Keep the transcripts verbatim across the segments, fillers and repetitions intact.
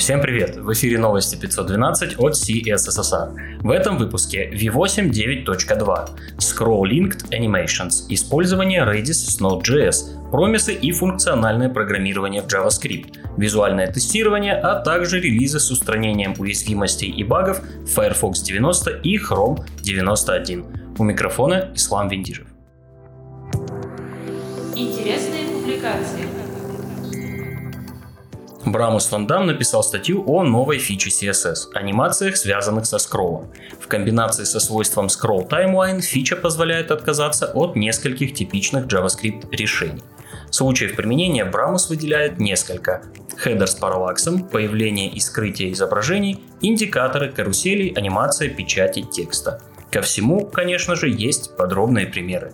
Всем привет! В эфире новости пятьсот двенадцать от си эс эс эс ар. В этом выпуске ви восемь девять точка два, Scroll-Linked Animations, использование Redis с Node.js, промисы и функциональное программирование в JavaScript, визуальное тестирование, а также релизы с устранением уязвимостей и багов Firefox девяносто и Chrome девяносто один. У микрофона Ислам Виндижев. Интересные публикации. Брамус Ван Дамм написал статью о новой фиче си эс эс – анимациях, связанных со скроллом. В комбинации со свойством Scroll Timeline фича позволяет отказаться от нескольких типичных JavaScript решений. Случаев применения Брамус выделяет несколько – хедер с параллаксом, появление и скрытие изображений, индикаторы, карусели, анимация, печати, текста. Ко всему, конечно же, есть подробные примеры.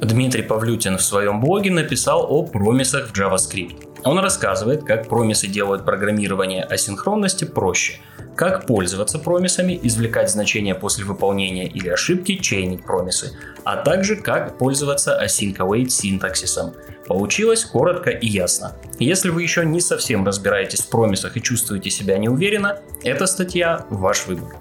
Дмитрий Павлютин в своем блоге написал о промисах в JavaScript. Он рассказывает, как промисы делают программирование асинхронности проще, как пользоваться промисами, извлекать значения после выполнения или ошибки, чейнить промисы, а также как пользоваться async-await синтаксисом. Получилось коротко и ясно. Если вы еще не совсем разбираетесь в промисах и чувствуете себя неуверенно, эта статья – ваш выбор.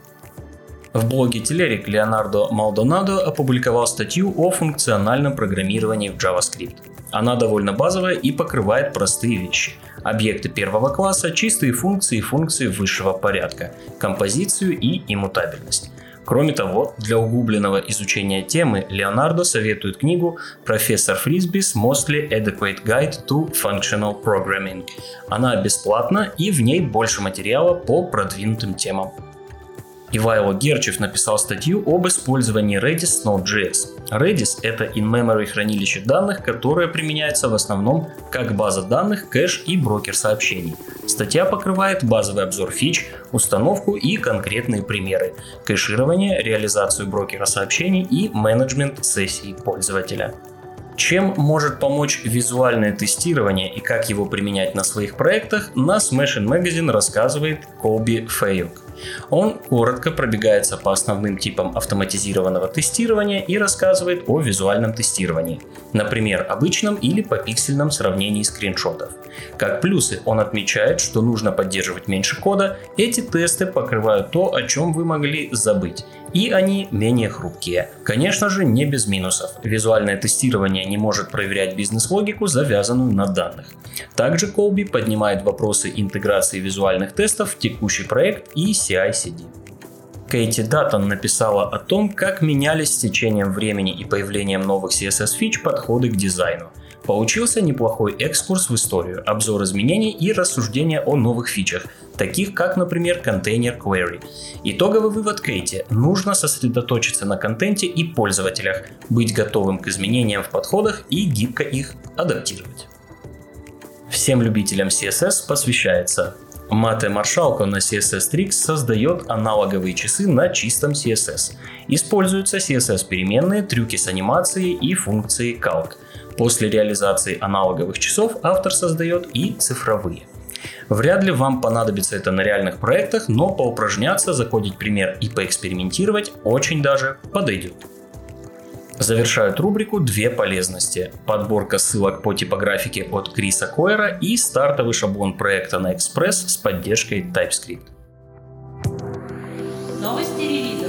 В блоге Telerik Леонардо Maldonado опубликовал статью о функциональном программировании в JavaScript. Она довольно базовая и покрывает простые вещи – объекты первого класса, чистые функции и функции высшего порядка, композицию и иммутабельность. Кроме того, для углубленного изучения темы Леонардо советует книгу «Professor Frisby's Mostly Adequate Guide to Functional Programming». Она бесплатна и в ней больше материала по продвинутым темам. Ивайло Герчев написал статью об использовании Redis с Node.js. Redis — это in-memory хранилище данных, которое применяется в основном как база данных, кэш и брокер сообщений. Статья покрывает базовый обзор фич, установку и конкретные примеры, кэширование, реализацию брокера сообщений и менеджмент сессии пользователя. Чем может помочь визуальное тестирование и как его применять на своих проектах, на Smashing Magazine рассказывает Колби Фейлк. Он коротко пробегается по основным типам автоматизированного тестирования и рассказывает о визуальном тестировании, например, обычном или по пиксельном сравнении скриншотов. Как плюсы он отмечает, что нужно поддерживать меньше кода, эти тесты покрывают то, о чем вы могли забыть, и они менее хрупкие. Конечно же, не без минусов. Визуальное тестирование не может проверять бизнес-логику, завязанную на данных. Также Колби поднимает вопросы интеграции визуальных тестов в текущий проект и си ай си ди. Кейти Даттон написала о том, как менялись с течением времени и появлением новых си эс эс-фич подходы к дизайну. Получился неплохой экскурс в историю, обзор изменений и рассуждения о новых фичах, таких как, например, контейнер query. Итоговый вывод Кейти – нужно сосредоточиться на контенте и пользователях, быть готовым к изменениям в подходах и гибко их адаптировать. Всем любителям си эс эс посвящается. Мате Маршалко на си эс эс Tricks создает аналоговые часы на чистом си эс эс. Используются си эс эс-переменные, трюки с анимацией и функции calc. После реализации аналоговых часов автор создает и цифровые. Вряд ли вам понадобится это на реальных проектах, но поупражняться, закодить пример и поэкспериментировать очень даже подойдет. Завершают рубрику две полезности – подборка ссылок по типографике от Криса Койера и стартовый шаблон проекта на Express с поддержкой TypeScript. Новости релизов.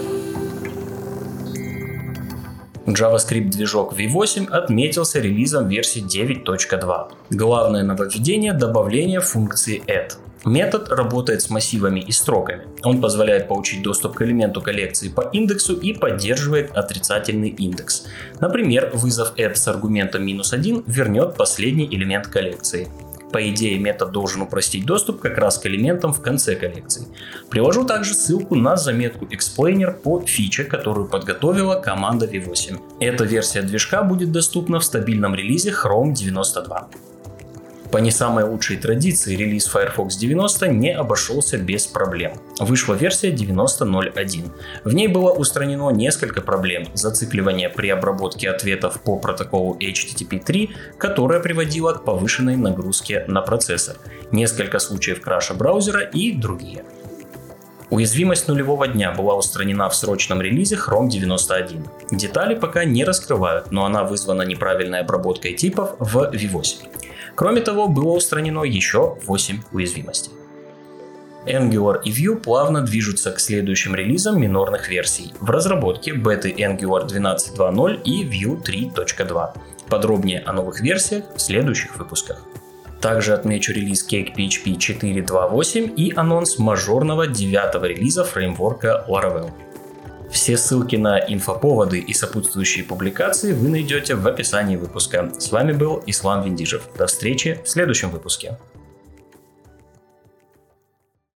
JavaScript-движок ви восемь отметился релизом версии девять точка два. Главное нововведение – добавление функции add. Метод работает с массивами и строками. Он позволяет получить доступ к элементу коллекции по индексу и поддерживает отрицательный индекс. Например, вызов add с аргументом минус один вернет последний элемент коллекции. По идее, метод должен упростить доступ как раз к элементам в конце коллекции. Привожу также ссылку на заметку Explainer по фиче, которую подготовила команда ви восемь. Эта версия движка будет доступна в стабильном релизе Chrome девяносто два. По не самой лучшей традиции релиз Firefox девяносто не обошелся без проблем. Вышла версия девяносто ноль один. В ней было устранено несколько проблем: зацикливание при обработке ответов по протоколу эйч ти ти пи три, которое приводило к повышенной нагрузке на процессор, несколько случаев краша браузера и другие. Уязвимость нулевого дня была устранена в срочном релизе Chrome девяносто один. Детали пока не раскрывают, но она вызвана неправильной обработкой типов в ви восемь. Кроме того, было устранено еще восемь уязвимостей. Angular и Vue плавно движутся к следующим релизам минорных версий. В разработке беты Angular двенадцать точка два ноль и Vue три точка два. Подробнее о новых версиях в следующих выпусках. Также отмечу релиз CakePHP четыре точка два точка восемь и анонс мажорного девятого релиза фреймворка Laravel. Все ссылки на инфоповоды и сопутствующие публикации вы найдете в описании выпуска. С вами был Ислам Виндижев. До встречи в следующем выпуске.